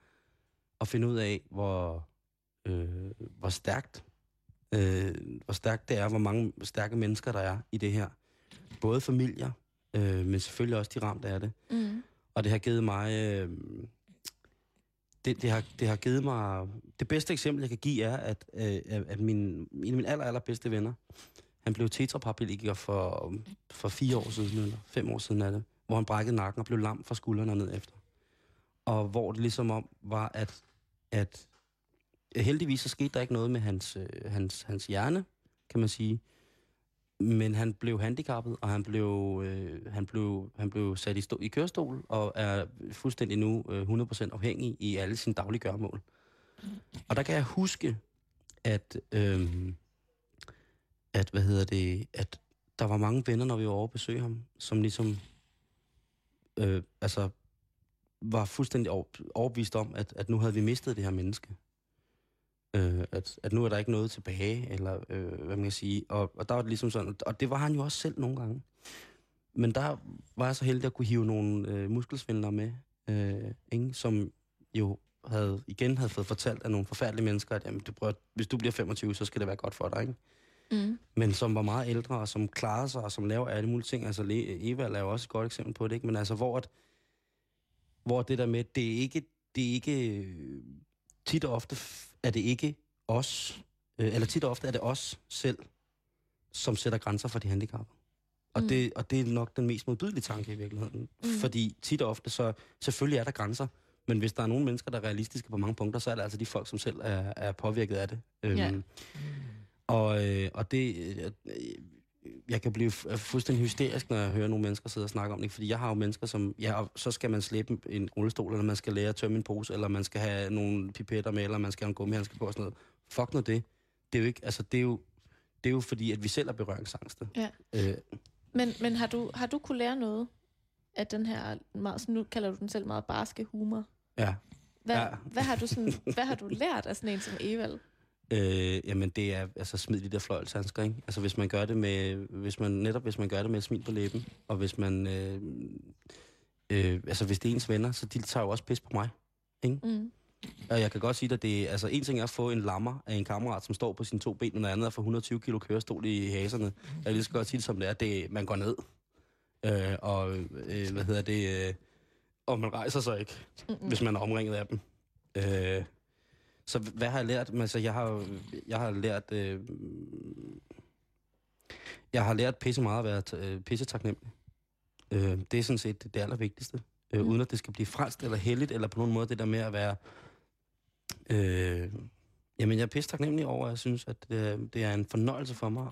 at finde ud af, hvor stærkt det er, hvor mange stærke mennesker der er i det her. Både familier, men selvfølgelig også de ramte af det. Mm. Og det har givet mig... Det har givet mig... Det bedste eksempel, jeg kan give, er, at en af mine allerbedste venner, han blev tetraparaplegiker for 4 år siden, eller 5 år siden af det, hvor han brækkede nakken og blev lam fra skuldrene og ned efter. Og hvor det ligesom var, at heldigvis så skete der ikke noget med hans hjerne, kan man sige. Men han blev handicappet, og han blev sat i kørestol, og er fuldstændig nu 100% afhængig i alle sine daglige gøremål. Og der kan jeg huske, at der var mange venner, når vi var over at besøge ham, som ligesom var fuldstændig overbevist om, at nu havde vi mistet det her menneske. At nu er der ikke noget tilbage, eller hvad man kan sige, og der var det ligesom sådan, og det var han jo også selv nogle gange. Men der var jeg så heldig at kunne hive nogle muskelsvindlere med, ikke? Som jo igen havde fået fortalt af nogle forfærdelige mennesker, at jamen, hvis du bliver 25, så skal det være godt for dig, ikke? Mm. Men som var meget ældre, og som klarede sig, og som laver alle mulige ting. Altså Evald er jo også et godt eksempel på det, ikke? Men altså hvor det der med, det er ikke tit og ofte er det ikke os, eller tit og ofte er det os selv, som sætter grænser for de handicappede. Og det er nok den mest modbydelige tanke i virkeligheden. Mm. Fordi tit og ofte, så selvfølgelig er der grænser, men hvis der er nogle mennesker, der er realistiske på mange punkter, så er det altså de folk, som selv er påvirket af det. Yeah. Og det... Jeg kan blive fuldstændig hysterisk, når jeg hører nogle mennesker sidde og snakke om det, fordi jeg har jo mennesker, som... Ja, så skal man slæbe en rullestol, eller man skal lære at tømme en pose, eller man skal have nogle pipetter med, eller man skal have en gummihandske på og sådan noget. Fuck nu det. Det er jo ikke... Altså, det er jo fordi, at vi selv er berøringsangste. Ja. Men har du kunne lære noget af den her... Meget, nu kalder du den selv meget barske humor. Ja. Hvad har du lært af sådan en som Evald? Jamen det er altså smid de der fløjelshandsker, ikke? Altså hvis man gør det med et smil på læben, og hvis man hvis det er ens venner, så de tager jo også pis på mig, ikke? Mm. Og jeg kan godt sige at det altså en ting er at få en lammer af en kammerat, som står på sine 2 ben, og andet er for 120 kilo kørestol i haserne. Jeg lige så godt sige det, som det er, man går ned og man rejser sig ikke, hvis man er omringet af dem. Så hvad har jeg lært? Altså, jeg har lært pisse meget at være pisse taknemmelig. Det er sådan set det allervigtigste. Uden at det skal blive frelst eller heldigt, eller på nogen måde det der med at være... Jamen, jeg er pisse taknemmelig over, at jeg synes, at det er en fornøjelse for mig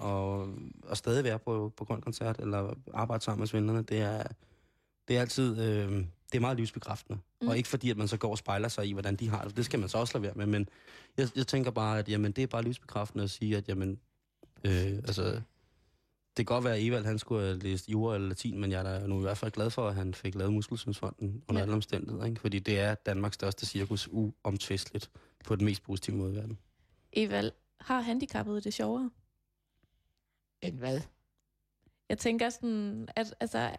at stadig være på Grøn Koncert, eller arbejde sammen med svindlerne. Det er altid... det er meget livsbekræftende. Mm. Og ikke fordi, at man så går og spejler sig i, hvordan de har det. Det skal man så også lade være med. Men jeg tænker bare, at jamen, det er bare livsbekræftende at sige, at jamen, det kan godt være, at Evald han skulle have læst jura eller latin, men jeg er da nu i hvert fald glad for, at han fik lavet Muskelsvindfonden under alle omstændigheder. Ikke? Fordi det er Danmarks største cirkus uomtvisteligt på den mest positive måde i verden. Evald, har handicappede det sjovere? End hvad? Jeg tænker sådan, at altså...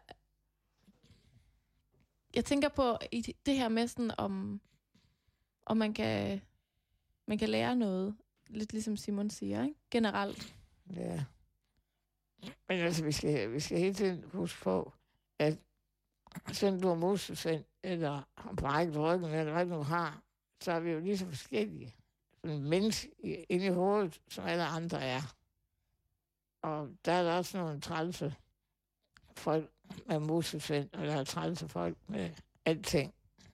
Jeg tænker på i det her med sådan, om man kan lære noget, lidt ligesom Simon siger, ikke? Generelt. Ja. Men altså, vi skal hele tiden huske på, at selvom du har muskelsvind, eller har brækket ryggen, eller hvad du har, så er vi jo lige så forskellige. Sådan menneske inde i hovedet, som alle andre er. Og der er der også nogle trælse folk med muskelsvind, og der er trælse folk med alting.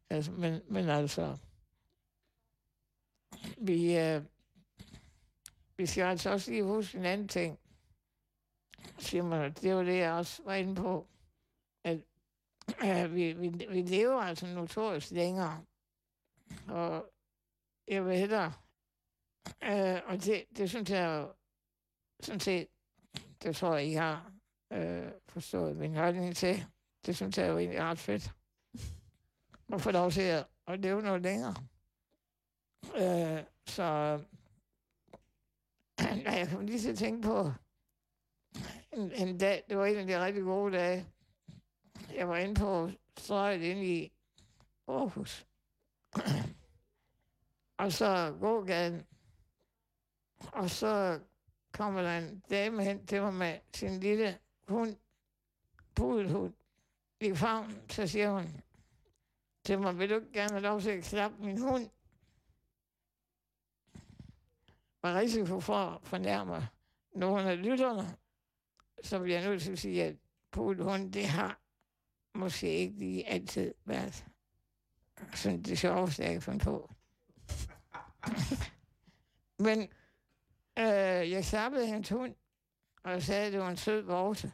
Altså, men altså, vi skal altså også lige huske en anden ting, Simon, det var det, jeg også var inde på, at vi lever altså notorisk længere, og jeg vil hellere, og det synes jeg jo, sådan set, det tror jeg, I har forstået min holdning til, det synes jeg jo egentlig er ret fedt, at få lov til at leve noget længere. Så jeg kom lige til at tænke på, en dag, det var en af de rigtig gode dage. Jeg var inde på strøget inde i Aarhus. Og så gågaden. Og så kommer der en dame hen til mig med sin lille hund, pudelhund, i favnen. Så siger hun til mig, vil du ikke gerne have lov til at klappe min hund? Med risiko for at fornærme nogle af lytterne, så bliver jeg nødt til at sige, at pudelhunden, det har måske ikke lige altid været sådan det sjoveste, jeg kan finde på. Men jeg klappede hendes hund, og jeg sagde, at det var en sød vorte.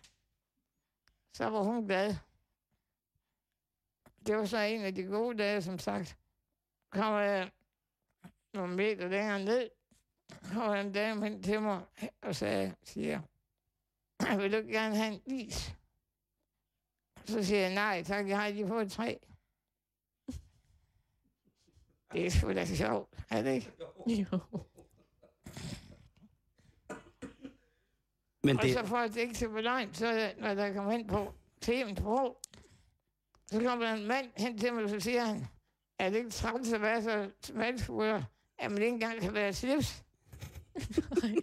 Så var hun glad. Det var så en af de gode dage, som sagt. Kom jeg nogle meter længere ned, og en dame hen til mig og siger, jeg vil ikke gerne have en is. Så siger jeg, nej tak, jeg har lige fået 3. Det er sgu da sjovt, er det ikke? Jo. Men det... Og så for at det ikke så belejnt, så når der kommer ind på Temen Pro, så kommer der en mand hen til mig, og så siger han, er det ikke træls at være så smalskulder, at man ikke engang kan være slips? Nej.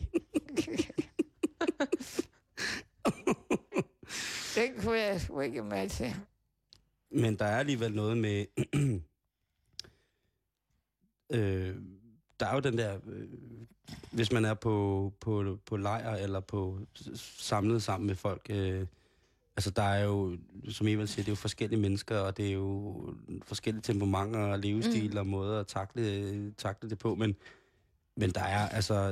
Den kunne jeg sgu ikke med til. Men der er alligevel noget med... der er jo den der... hvis man er på lejr eller på samlet sammen med folk... altså, der er jo, som Evald siger, det er jo forskellige mennesker, og det er jo forskellige temperamenter og levestil og måder at takle det på. Men der er altså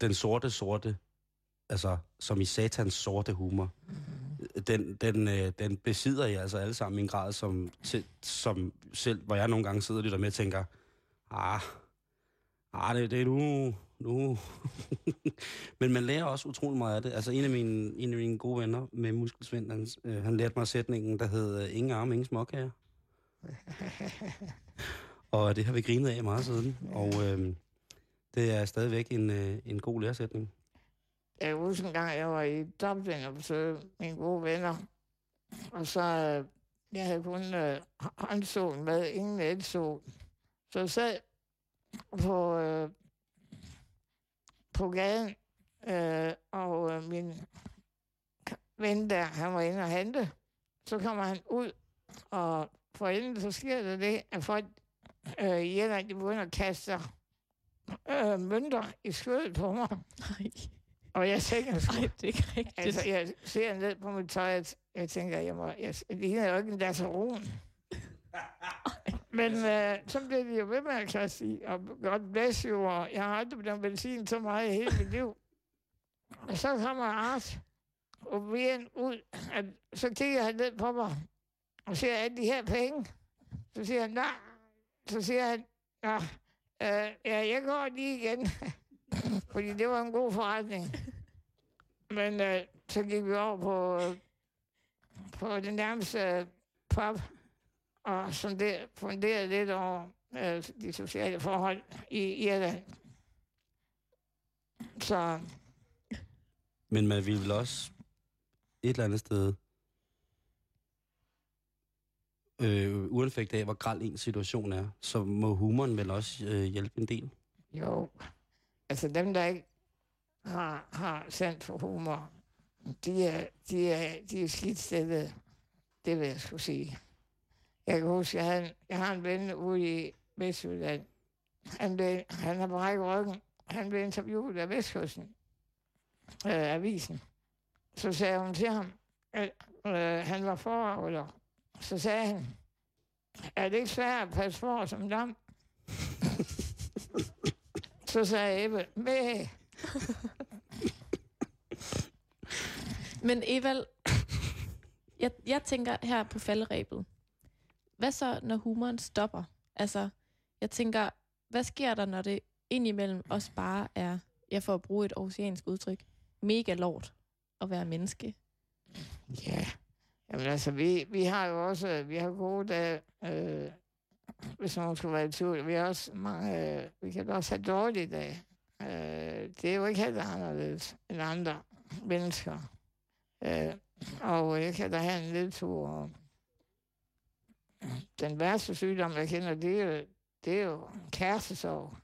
den sorte... altså, som i satans sorte humor, den besidder jeg altså alle sammen i en grad, som selv, hvor jeg nogle gange sidder og lytter med og tænker, det er nu. Men man lærer også utrolig meget af det. Altså, en af mine gode venner med Muskelsvind, han lærte mig sætningen, der hed, ingen arme, ingen småkager. Og det har vi grinet af meget siden, og det er stadigvæk en god læresætning. Jeg kan huske en gang, jeg var i Dublin og besøgte mine gode venner. Og så, jeg havde kun håndsål med, ingen elsål. Så jeg sad på gaden, og min ven der, han var inde og hente. Så kommer han ud, og for enden så sker der det, at folk i Irland, de begynder at kaste mønter i skødet på mig. Nej. Og jeg tænker sgu... Ej, det er ikke rigtigt. Altså, jeg ser ned på mit tøj, jeg tænker, jeg ligner jo ikke en lasseron. Men så blev de jo ved med at kaste i, og godt bless you, og jeg har aldrig blevet benzin så meget i hele mit liv. Og så kommer Art og Brian ud, og så kigger han ned på mig, og siger, alle de her penge? Så siger han, nej. Så siger han, ja, jeg går lige igen, fordi det var en god forretning. Men så gik vi over på den nærmeste pub, og funderede lidt over de sociale forhold i Irland. Så... Men man ville vel også et eller andet sted uanfægt af, hvor græld ens situation er, så må humoren vel også hjælpe en del? Jo. Altså dem, der ikke har sans for humor, de er skidt stillede. Det vil jeg skulle sige. Jeg kan huske, jeg har en ven ude i Vestjylland. Han har brækket ryggen. Han blev interviewet af Vestkysten. Avisen. Så sagde hun til ham, at han var forholder. Så sagde han, er det ikke svært at passe for som dam? Så sagde Ebbe, mæh. Men Evald, jeg tænker her på falderæbet. Hvad så, når humoren stopper? Altså, jeg tænker, hvad sker der, når det indimellem også bare er, jeg får at bruge et oceansk udtryk, mega lort at være menneske? Ja, jamen altså, vi har jo også, vi har gode dage, hvis nogen skulle være i tvivl, vi har også mange, vi kan også have dårlige dage. Det er jo ikke helt anderledes end andre mennesker. Og jeg kan da have en nedtur, og den værste sygdom, jeg kender, det er jo kærestesorg.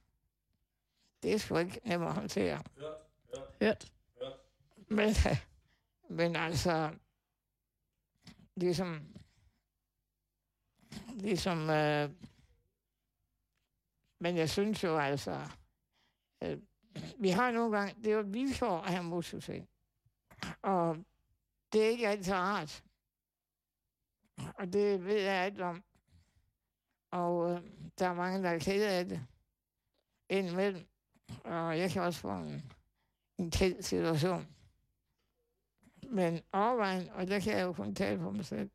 Det er sgu ikke nemt at håndtere. Hørt. Men altså, ligesom men jeg synes jo altså, vi har nogle gange, det er jo et vilkår at have motorcykler. Og det er ikke altid rart. Og det ved jeg alt om. Og der er mange, der er ked af det. Indimellem. Og jeg kan også få en ked situation. Men overvejen, og der kan jeg jo kun tale på mig selv.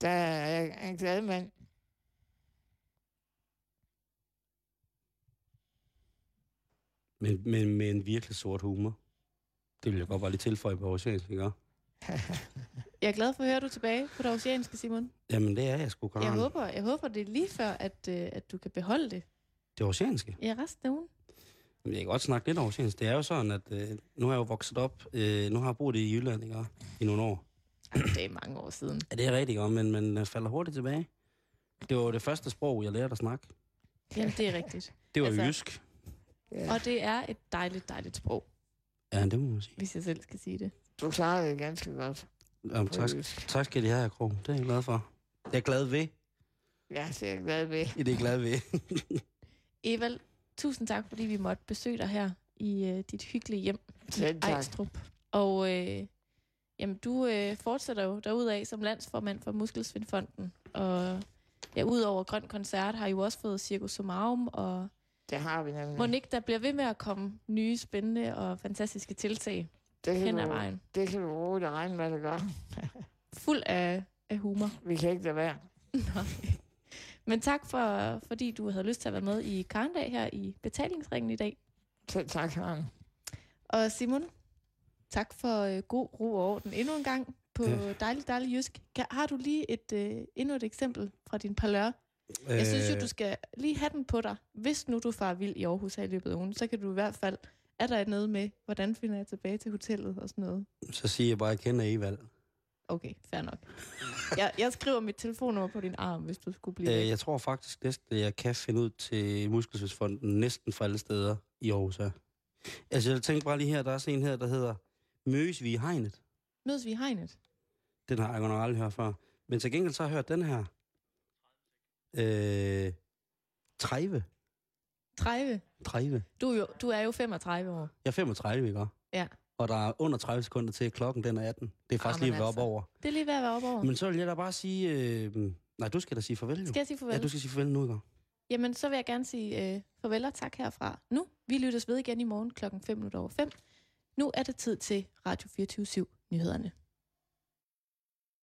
Der er jeg en glad mand. Men med en virkelig sort humor. Det ville jeg godt bare lige tilføje på oceanisk, ikke? Jeg er glad for at høre, at du er tilbage på det oceaniske, Simon. Jamen, det er jeg sgu, Karen. Jeg håber det er lige før, at du kan beholde det. Det oceaniske? Ja, resten af ugen. Jamen, jeg kan godt snakke lidt om oceanisk. Det er jo sådan, at nu har jeg jo vokset op. Nu har jeg boet i Jylland, ikke? I nogle år. Det er mange år siden. Ja, det er rigtigt, men man falder hurtigt tilbage. Det var det første sprog, jeg lærte at snakke. Jamen, det er rigtigt. Det var altså, jysk. Ja. Og det er et dejligt, dejligt sprog. Ja, det må man sige. Hvis jeg selv skal sige det. Du klarer det ganske godt. Jamen, tak skal I have, Krog. Det er jeg glad for. Jeg er glad ved. Ja, det er jeg glad ved. I det er glad ved. Evald, tusind tak, fordi vi måtte besøge dig her i dit hyggelige hjem i Ejstrup. Og jamen, du fortsætter jo derudaf som landsformand for Muskelsvindfonden. Og ja, udover Grøn Koncert har I jo også fået Cirkus Sumarum og... Det har vi nemlig. Monique, der bliver ved med at komme nye, spændende og fantastiske tiltag hen ad vejen. Det kan vi roligt regne med, det gør. Fuld af humor. Vi kan ikke lade være. Men tak, fordi du havde lyst til at være med i Karendag her i Betalingsringen i dag. Selv tak, Karen. Og Simon, tak for god ro og orden endnu en gang på dejlig, dejlig jysk. Har du lige endnu et eksempel fra din parlør? Jeg synes jo, du skal lige have den på dig. Hvis nu du farer vild i Aarhus her i løbet af ugen, så kan du i hvert fald... Er der noget med, hvordan finder jeg tilbage til hotellet og sådan noget? Så siger jeg bare, at jeg kender Evald. Okay, fair nok. Jeg skriver mit telefonnummer på din arm, hvis du skulle blive... jeg tror faktisk næsten, at jeg kan finde ud til Muskelsvindfonden næsten fra alle steder i Aarhus her. Altså, jeg tænkte bare lige her, der er også en her, der hedder Mødes vi i hegnet. Mødes vi i hegnet? Den har jeg godt nok aldrig hørt før. Men til gengæld så har jeg hørt den her. 30. Du er jo 35 år. Jeg er 35, ikke? Ja. Og der er under 30 sekunder til klokken, den er 18. Det er faktisk lige ved at være op over. Det er lige ved at være op over. Men så vil jeg da bare sige... Nej, du skal da sige farvel. Jo. Skal jeg sige farvel? Ja, du skal sige farvel nu, ikke? Jamen, så vil jeg gerne sige farvel og tak herfra. Nu, vi lyttes ved igen i morgen kl. 5:05. Nu er det tid til Radio 24-7 nyhederne.